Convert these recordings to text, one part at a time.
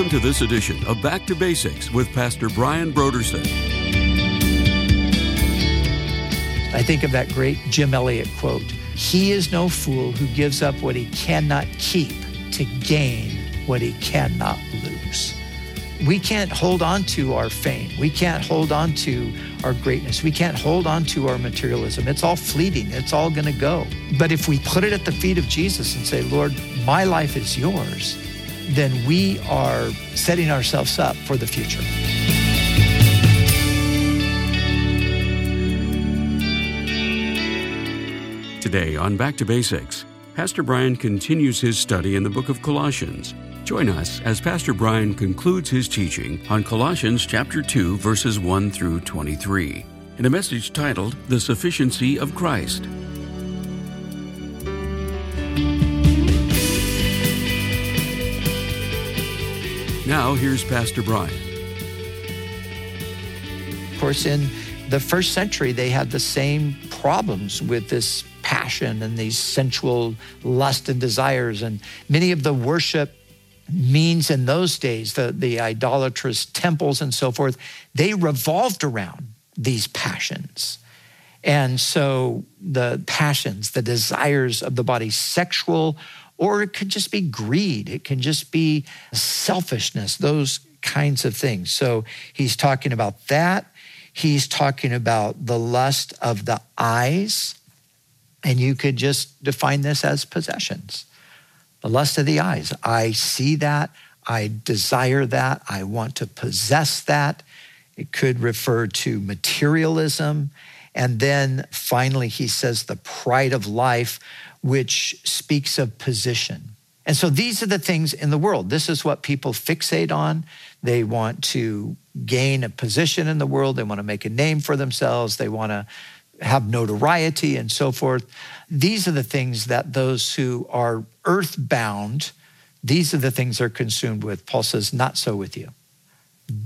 Welcome to this edition of Back to Basics with Pastor Brian Broderson. I think of that great Jim Elliott quote, "He is no fool who gives up what he cannot keep to gain what he cannot lose." We can't hold on to our fame. We can't hold on to our greatness. We can't hold on to our materialism. It's all fleeting. It's all going to go. But if we put it at the feet of Jesus and say, "Lord, my life is yours," then we are setting ourselves up for the future. Today on Back to Basics, Pastor Brian continues his study in the book of Colossians. Join us as Pastor Brian concludes his teaching on Colossians chapter 2, verses 1 through 23, in a message titled, "The Sufficiency of Christ." Now, here's Pastor Brian. Of course, in the first century, they had the same problems with this passion and these sensual lust and desires. And many of the worship means in those days, the idolatrous temples and so forth, they revolved around these passions. And so the passions, the desires of the body, sexual, or it could just be greed. It can just be selfishness, those kinds of things. So he's talking about that. He's talking about the lust of the eyes. And you could just define this as possessions. The lust of the eyes. I see that. I desire that. I want to possess that. It could refer to materialism. And then finally, he says the pride of life, which speaks of position. And so these are the things in the world. This is what people fixate on. They want to gain a position in the world. They want to make a name for themselves. They want to have notoriety and so forth. These are the things that those who are earthbound, these are the things they're consumed with. Paul says, not so with you.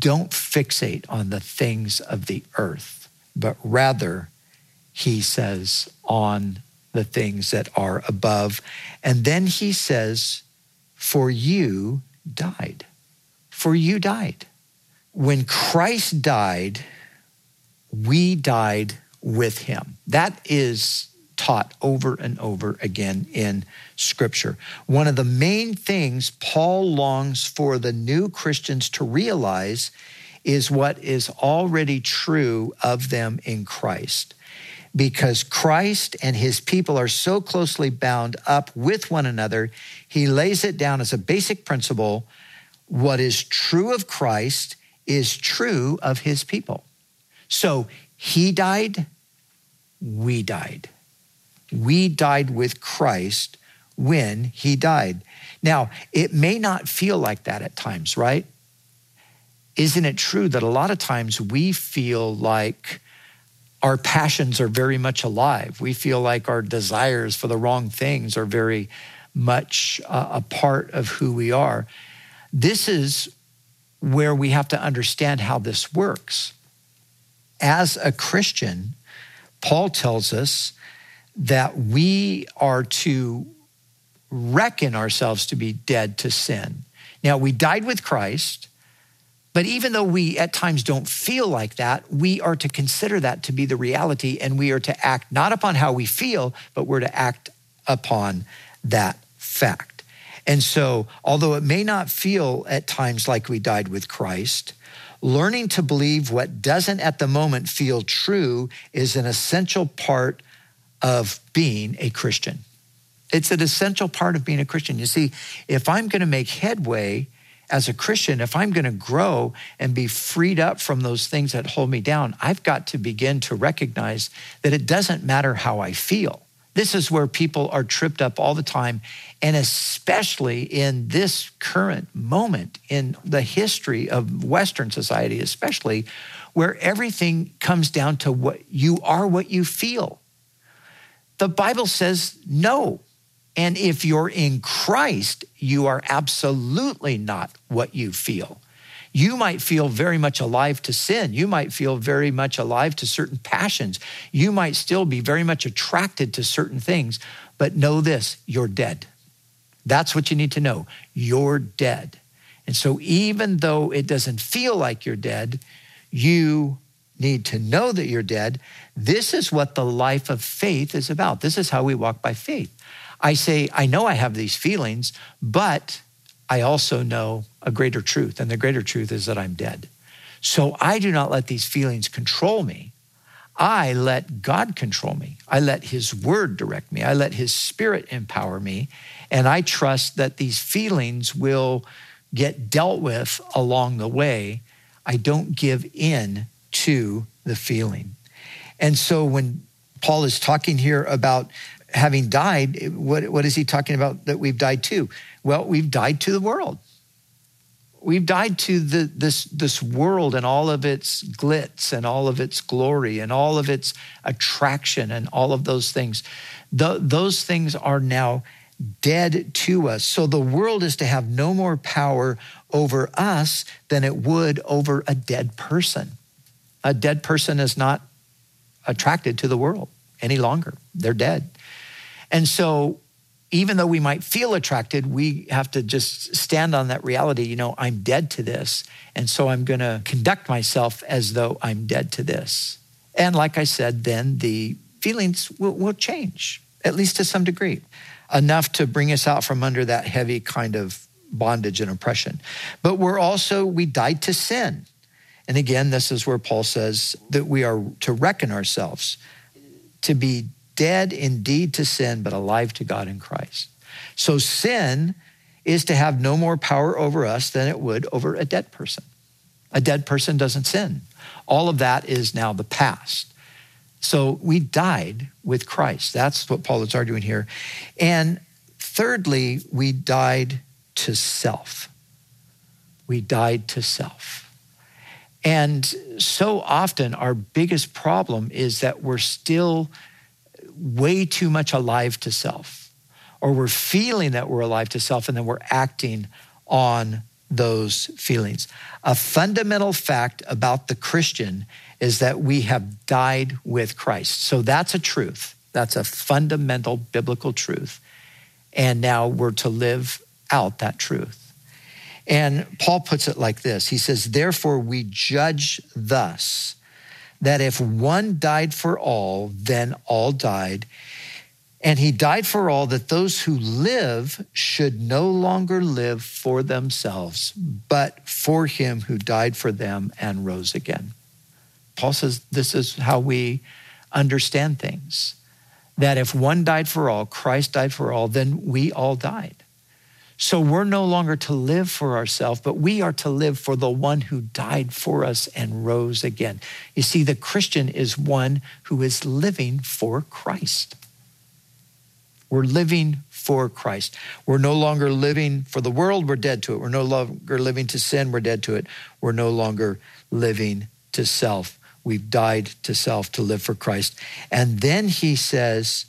Don't fixate on the things of the earth, but rather, he says, on the things that are above. And then he says, for you died. For you died. When Christ died, we died with him. That is taught over and over again in Scripture. One of the main things Paul longs for the new Christians to realize is what is already true of them in Christ. Because Christ and his people are so closely bound up with one another, he lays it down as a basic principle. What is true of Christ is true of his people. So he died, we died. We died with Christ when he died. Now, it may not feel like that at times, right? Isn't it true that a lot of times we feel like our passions are very much alive. We feel like our desires for the wrong things are very much a part of who we are. This is where we have to understand how this works. As a Christian, Paul tells us that we are to reckon ourselves to be dead to sin. Now, we died with Christ. But even though we at times don't feel like that, we are to consider that to be the reality, and we are to act not upon how we feel, but we're to act upon that fact. And so, although it may not feel at times like we died with Christ, learning to believe what doesn't at the moment feel true is an essential part of being a Christian. It's an essential part of being a Christian. You see, if I'm going to make headway as a Christian, if I'm going to grow and be freed up from those things that hold me down, I've got to begin to recognize that it doesn't matter how I feel. This is where people are tripped up all the time, and especially in this current moment in the history of Western society, especially, where everything comes down to what you are, what you feel. The Bible says no. And if you're in Christ, you are absolutely not what you feel. You might feel very much alive to sin. You might feel very much alive to certain passions. You might still be very much attracted to certain things, but know this, you're dead. That's what you need to know. You're dead. And so even though it doesn't feel like you're dead, you need to know that you're dead. This is what the life of faith is about. This is how we walk by faith. I say, I know I have these feelings, but I also know a greater truth. And the greater truth is that I'm dead. So I do not let these feelings control me. I let God control me. I let his word direct me. I let his spirit empower me. And I trust that these feelings will get dealt with along the way. I don't give in to the feeling. And so when Paul is talking here about having died, what is he talking about that we've died to? Well, we've died to the world. We've died to this world and all of its glitz and all of its glory and all of its attraction and all of those things. Those things are now dead to us. So the world is to have no more power over us than it would over a dead person. A dead person is not attracted to the world any longer. They're dead. And so even though we might feel attracted, we have to just stand on that reality. You know, I'm dead to this. And so I'm going to conduct myself as though I'm dead to this. And like I said, then the feelings will change, at least to some degree, enough to bring us out from under that heavy kind of bondage and oppression. But we died to sin. And again, this is where Paul says that we are to reckon ourselves to be dead indeed to sin, but alive to God in Christ. So sin is to have no more power over us than it would over a dead person. A dead person doesn't sin. All of that is now the past. So we died with Christ. That's what Paul is arguing here. And thirdly, we died to self. We died to self. And so often our biggest problem is that we're still way too much alive to self, or we're feeling that we're alive to self and then we're acting on those feelings. A fundamental fact about the Christian is that we have died with Christ. So that's a truth. That's a fundamental biblical truth. And now we're to live out that truth. And Paul puts it like this. He says, therefore we judge thus, that if one died for all, then all died. And he died for all, that those who live should no longer live for themselves, but for him who died for them and rose again. Paul says this is how we understand things, that if one died for all, Christ died for all, then we all died. So we're no longer to live for ourselves, but we are to live for the one who died for us and rose again. You see, the Christian is one who is living for Christ. We're living for Christ. We're no longer living for the world. We're dead to it. We're no longer living to sin. We're dead to it. We're no longer living to self. We've died to self to live for Christ. And then he says,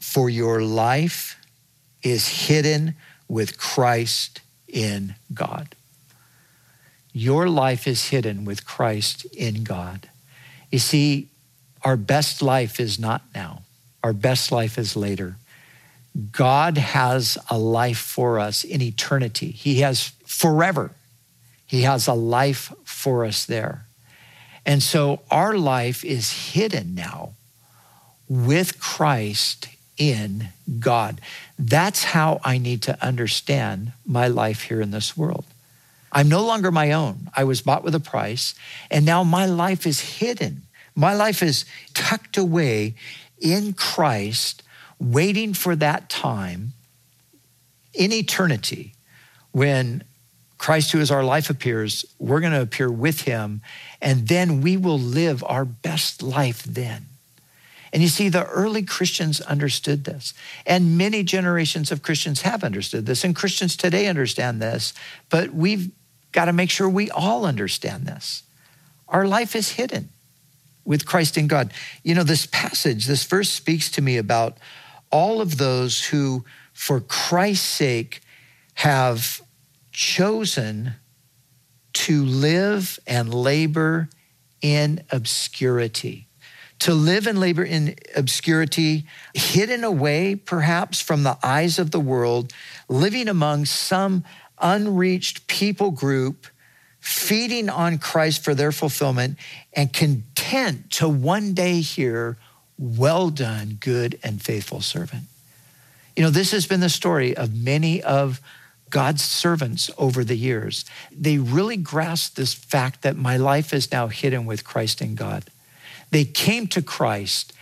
for your life is hidden with Christ in God. Your life is hidden with Christ in God. You see, our best life is not now. Our best life is later. God has a life for us in eternity. He has forever. He has a life for us there. And so our life is hidden now with Christ in God. That's how I need to understand my life here in this world. I'm no longer my own. I was bought with a price, and now my life is hidden. My life is tucked away in Christ, waiting for that time in eternity when Christ, who is our life, appears. We're going to appear with him, and then we will live our best life then. And you see, the early Christians understood this, and many generations of Christians have understood this, and Christians today understand this, but we've got to make sure we all understand this. Our life is hidden with Christ in God. You know, this passage, this verse speaks to me about all of those who, for Christ's sake, have chosen to live and labor in obscurity. To live and labor in obscurity, hidden away perhaps from the eyes of the world, living among some unreached people group, feeding on Christ for their fulfillment, and content to one day hear, "Well done, good and faithful servant." You know, this has been the story of many of God's servants over the years. They really grasped this fact that my life is now hidden with Christ in God. They came to Christ,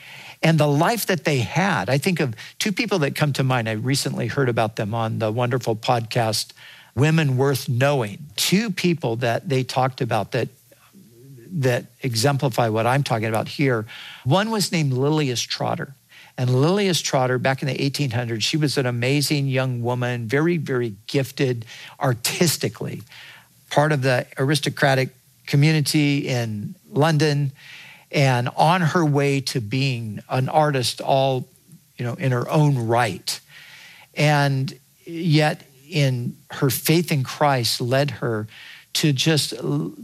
and the life that they had, I think of two people that come to mind. I recently heard about them on the wonderful podcast, Women Worth Knowing. Two people that they talked about that exemplify what I'm talking about here. One was named Lilias Trotter. And Lilias Trotter, back in the 1800s, she was an amazing young woman, very, very gifted artistically, part of the aristocratic community in London, and on her way to being an artist all, in her own right. And yet in her faith in Christ led her to just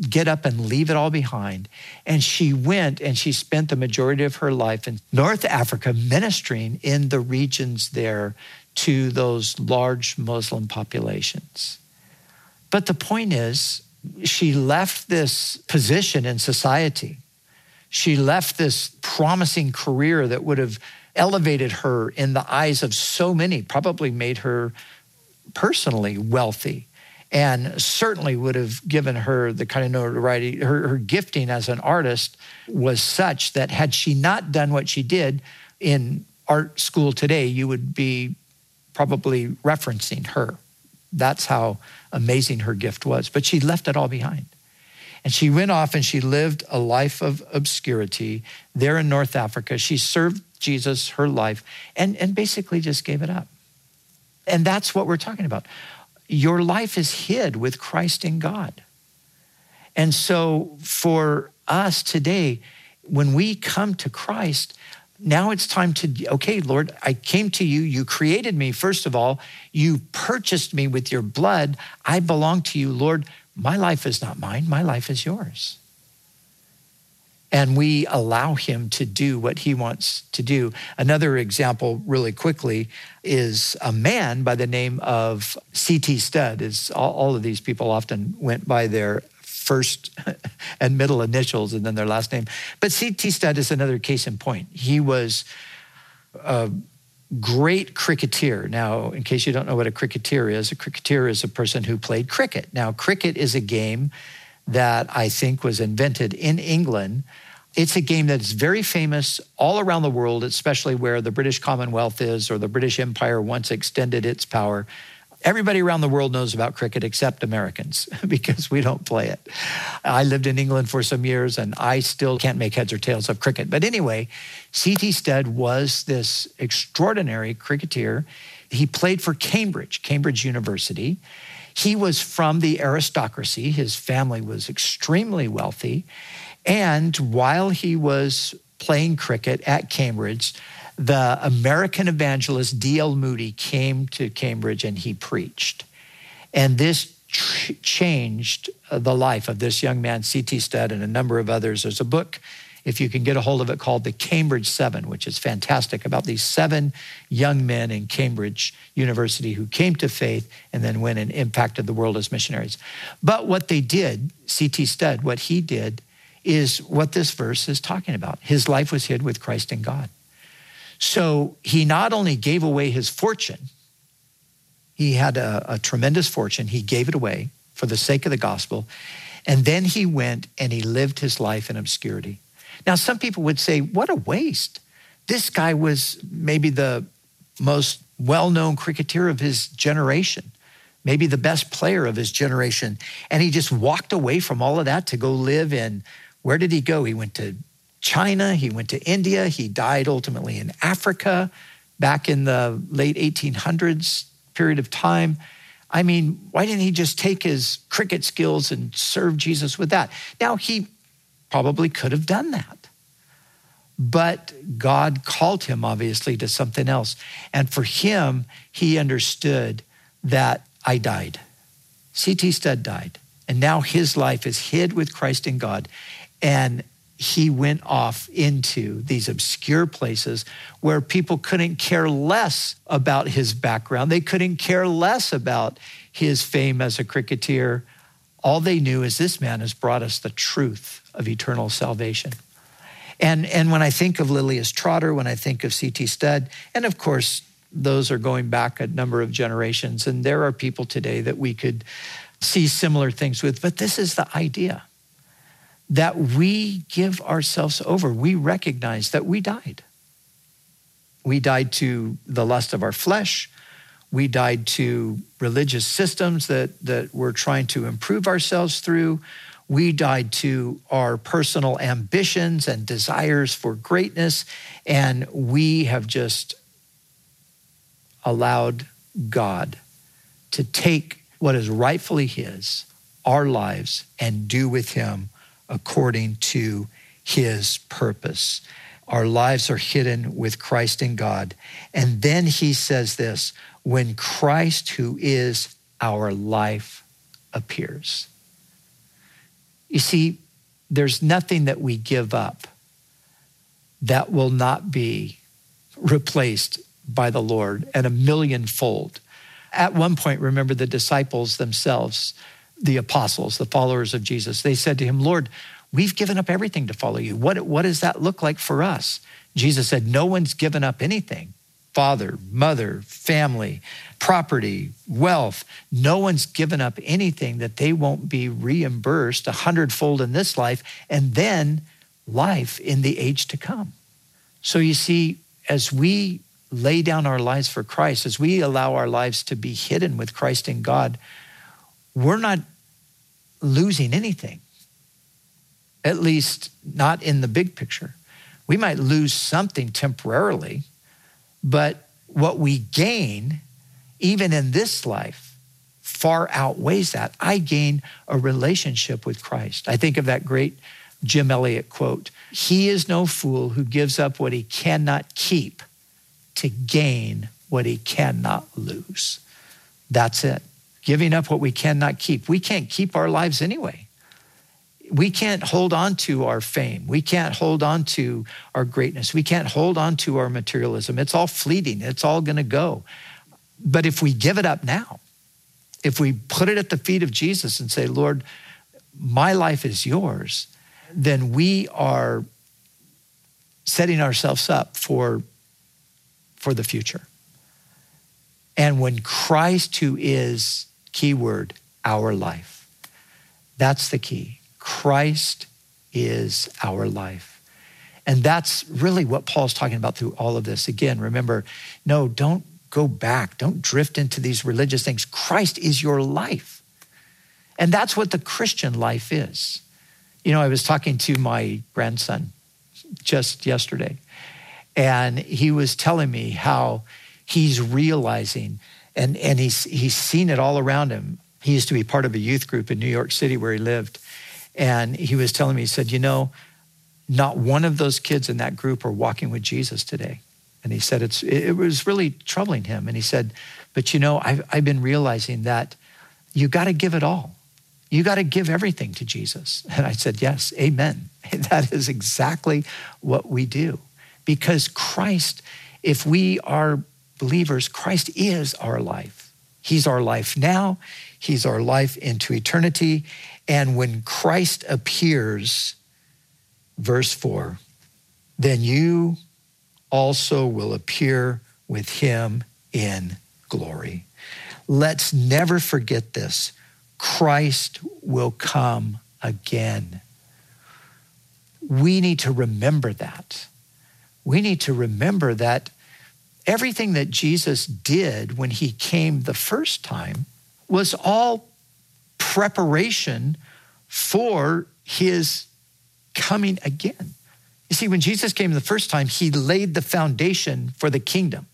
get up and leave it all behind. And she went and she spent the majority of her life in North Africa ministering in the regions there to those large Muslim populations. But the point is, she left this position in society. She left this promising career that would have elevated her in the eyes of so many, probably made her personally wealthy, and certainly would have given her the kind of notoriety. Her gifting as an artist was such that had she not done what she did in art school today, you would be probably referencing her. That's how amazing her gift was. But she left it all behind. And she went off and she lived a life of obscurity there in North Africa. She served Jesus her life and basically just gave it up. And that's what we're talking about. Your life is hid with Christ in God. And so for us today, when we come to Christ, now it's time to, okay, Lord, I came to you. You created me, first of all. You purchased me with your blood. I belong to you, Lord. My life is not mine. My life is yours. And we allow him to do what he wants to do. Another example really quickly is a man by the name of C.T. Studd. All of these people often went by their first and middle initials and then their last name. But C.T. Studd is another case in point. He was a great cricketer. Now, in case you don't know what a cricketer is a person who played cricket. Now, cricket is a game that I think was invented in England. It's a game that's very famous all around the world, especially where the British Commonwealth is or the British Empire once extended its power. Everybody around the world knows about cricket except Americans because we don't play it. I lived in England for some years and I still can't make heads or tails of cricket. But anyway, C.T. Studd was this extraordinary cricketer. He played for Cambridge University. He was from the aristocracy. His family was extremely wealthy. And while he was playing cricket at Cambridge, the American evangelist D.L. Moody came to Cambridge and he preached. And this changed the life of this young man, C.T. Studd, and a number of others. There's a book, if you can get a hold of it, called The Cambridge Seven, which is fantastic, about these 7 young men in Cambridge University who came to faith and then went and impacted the world as missionaries. But what they did, C.T. Studd, what he did is what this verse is talking about. His life was hid with Christ in God. So he not only gave away his fortune, he had a tremendous fortune. He gave it away for the sake of the gospel. And then he went and he lived his life in obscurity. Now, some people would say, what a waste. This guy was maybe the most well-known cricketer of his generation, maybe the best player of his generation. And he just walked away from all of that to go live in, where did he go? He went to China, he went to India, he died ultimately in Africa back in the late 1800s period of time. I mean, why didn't he just take his cricket skills and serve Jesus with that? Now, he probably could have done that. But God called him, obviously, to something else. And for him, he understood that I died. C.T. Studd died. And now his life is hid with Christ in God. And he went off into these obscure places where people couldn't care less about his background. They couldn't care less about his fame as a cricketer. All they knew is this man has brought us the truth of eternal salvation. And when I think of Lilias Trotter, when I think of C.T. Studd, and of course, those are going back a number of generations, and there are people today that we could see similar things with, but this is the idea that we give ourselves over. We recognize that we died. We died to the lust of our flesh. We died to religious systems that we're trying to improve ourselves through. We died to our personal ambitions and desires for greatness. And we have just allowed God to take what is rightfully his, our lives, and do with him according to his purpose. Our lives are hidden with Christ in God. And then he says this, when Christ, who is our life, appears. You see, there's nothing that we give up that will not be replaced by the Lord and a millionfold. At one point, remember the disciples themselves, the apostles, the followers of Jesus, they said to him, Lord, we've given up everything to follow you. What does that look like for us? Jesus said, no one's given up anything. Father, mother, family, property, wealth. No one's given up anything that they won't be reimbursed 100-fold in this life and then life in the age to come. So you see, as we lay down our lives for Christ, as we allow our lives to be hidden with Christ in God, we're not losing anything, at least not in the big picture. We might lose something temporarily, but what we gain, even in this life, far outweighs that. I gain a relationship with Christ. I think of that great Jim Elliott quote, "He is no fool who gives up what he cannot keep to gain what he cannot lose." That's it. Giving up what we cannot keep. We can't keep our lives anyway. We can't hold on to our fame. We can't hold on to our greatness. We can't hold on to our materialism. It's all fleeting. It's all going to go. But if we give it up now, if we put it at the feet of Jesus and say, Lord, my life is yours, then we are setting ourselves up for the future. And when Christ, who is, keyword, our life, that's the key. Christ is our life. And that's really what Paul's talking about through all of this. Again, remember, no, don't go back. Don't drift into these religious things. Christ is your life. And that's what the Christian life is. You know, I was talking to my grandson just yesterday, and he was telling me how he's realizing, and he's seen it all around him. He used to be part of a youth group in New York City where he lived. And he was telling me, he said, you know, not one of those kids in that group are walking with Jesus today. And he said, it was really troubling him. And he said, but you know, I've been realizing that you got to give it all. You got to give everything to Jesus. And I said, yes, amen. That is exactly what we do. Because Christ, if we are believers, Christ is our life. He's our life now. He's our life into eternity. And when Christ appears, verse 4, then you also will appear with him in glory. Let's never forget this. Christ will come again. We need to remember that. We need to remember that everything that Jesus did when he came the first time was all preparation for his coming again. You see, when Jesus came the first time, he laid the foundation for the kingdom.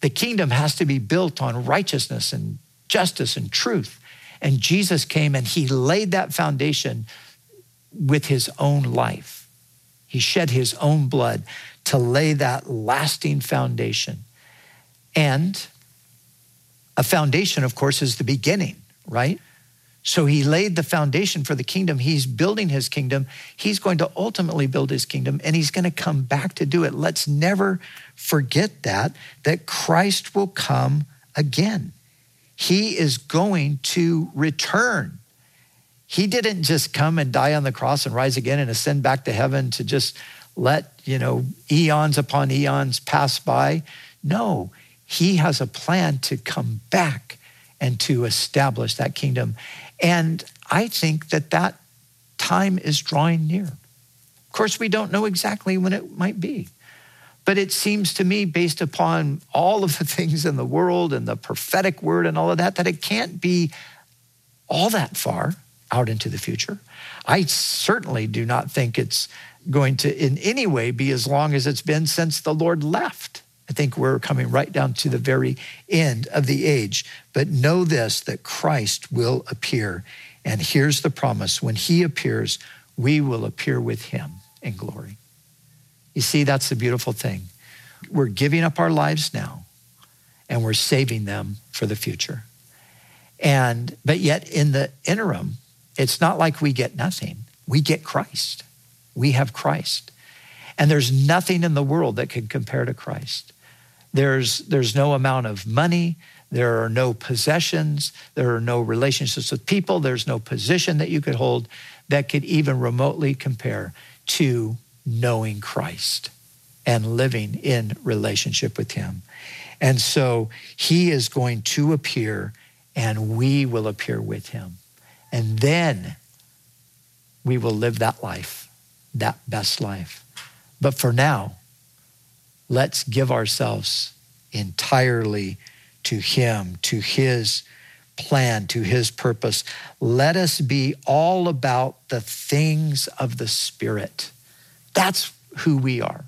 The kingdom has to be built on righteousness and justice and truth. And Jesus came and he laid that foundation with his own life. He shed his own blood to lay that lasting foundation. And a foundation, of course, is the beginning, right? So he laid the foundation for the kingdom. He's building his kingdom. He's going to ultimately build his kingdom, and he's going to come back to do it. Let's never forget that Christ will come again. He is going to return. He didn't just come and die on the cross and rise again and ascend back to heaven to just let, eons upon eons pass by. No, he has a plan to come back and to establish that kingdom. And I think that time is drawing near. Of course, we don't know exactly when it might be, but it seems to me, based upon all of the things in the world and the prophetic word and all of that, that it can't be all that far out into the future. I certainly do not think it's going to in any way be as long as it's been since the Lord left. I think we're coming right down to the very end of the age. But know this, that Christ will appear. And here's the promise. When he appears, we will appear with him in glory. You see, that's the beautiful thing. We're giving up our lives now and we're saving them for the future. But yet in the interim, it's not like we get nothing. We get Christ. We have Christ. And there's nothing in the world that can compare to Christ. There's no amount of money. There are no possessions. There are no relationships with people. There's no position that you could hold that could even remotely compare to knowing Christ and living in relationship with him. And so he is going to appear and we will appear with him. And then we will live that life, that best life. But for now, let's give ourselves entirely to him, to his plan, to his purpose. Let us be all about the things of the Spirit. That's who we are.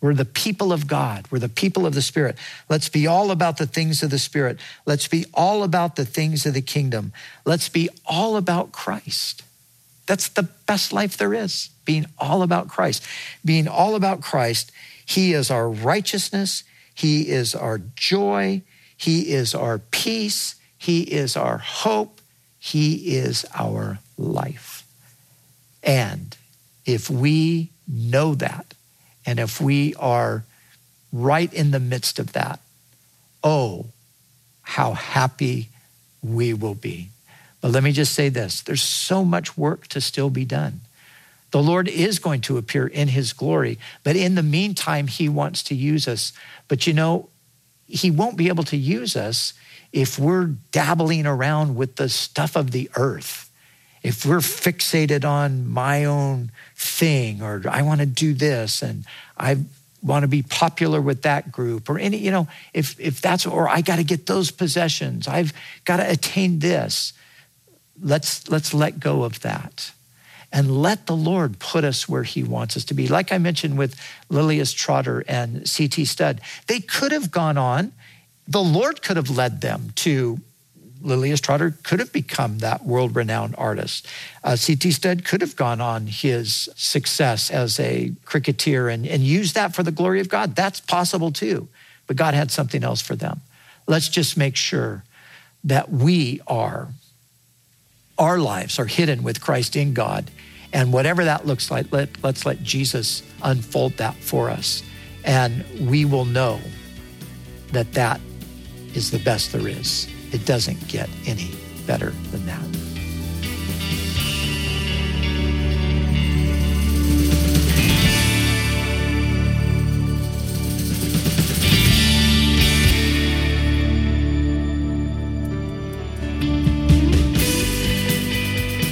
We're the people of God. We're the people of the Spirit. Let's be all about the things of the Spirit. Let's be all about the things of the kingdom. Let's be all about Christ. That's the best life there is, being all about Christ. Being all about Christ, he is our righteousness. He is our joy. He is our peace. He is our hope. He is our life. And if we know that, and if we are right in the midst of that, oh, how happy we will be. But let me just say this, there's so much work to still be done. The Lord is going to appear in his glory, but in the meantime, he wants to use us. But he won't be able to use us if we're dabbling around with the stuff of the earth. If we're fixated on my own thing, or I want to do this and I want to be popular with that group, or any, if that's, or I got to get those possessions, I've got to attain this. Let's let go of that and let the Lord put us where he wants us to be. Like I mentioned with Lilias Trotter and C.T. Studd, they could have gone on. The Lord could have led them to Lilias Trotter could have become that world-renowned artist. C.T. Studd could have gone on his success as a cricketer and used that for the glory of God. That's possible too, but God had something else for them. Let's just make sure that our lives are hidden with Christ in God. And whatever that looks like, let's let Jesus unfold that for us. And we will know that is the best there is. It doesn't get any better than that.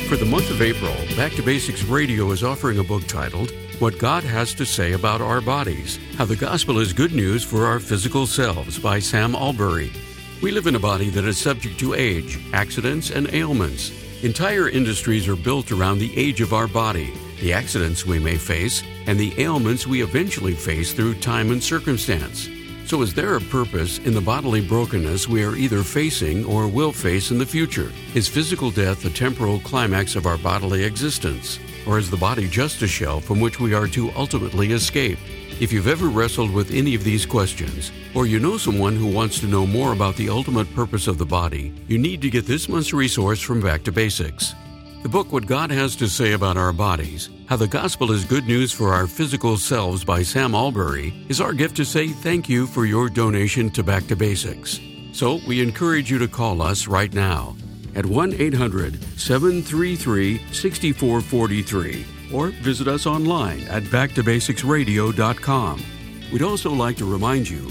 For the month of April, Back to Basics Radio is offering a book titled, What God Has to Say About Our Bodies, How the Gospel is Good News for Our Physical Selves by Sam Allberry. We live in a body that is subject to age, accidents, and ailments. Entire industries are built around the age of our body, the accidents we may face, and the ailments we eventually face through time and circumstance. So is there a purpose in the bodily brokenness we are either facing or will face in the future? Is physical death the temporal climax of our bodily existence? Or is the body just a shell from which we are to ultimately escape? If you've ever wrestled with any of these questions, or you know someone who wants to know more about the ultimate purpose of the body, you need to get this month's resource from Back to Basics. The book, What God Has to Say About Our Bodies, How the Gospel is Good News for Our Physical Selves by Sam Allberry, is our gift to say thank you for your donation to Back to Basics. So we encourage you to call us right now at 1-800-733-6443 or visit us online at backtobasicsradio.com. We'd also like to remind you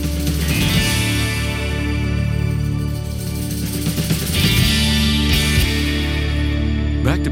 Back to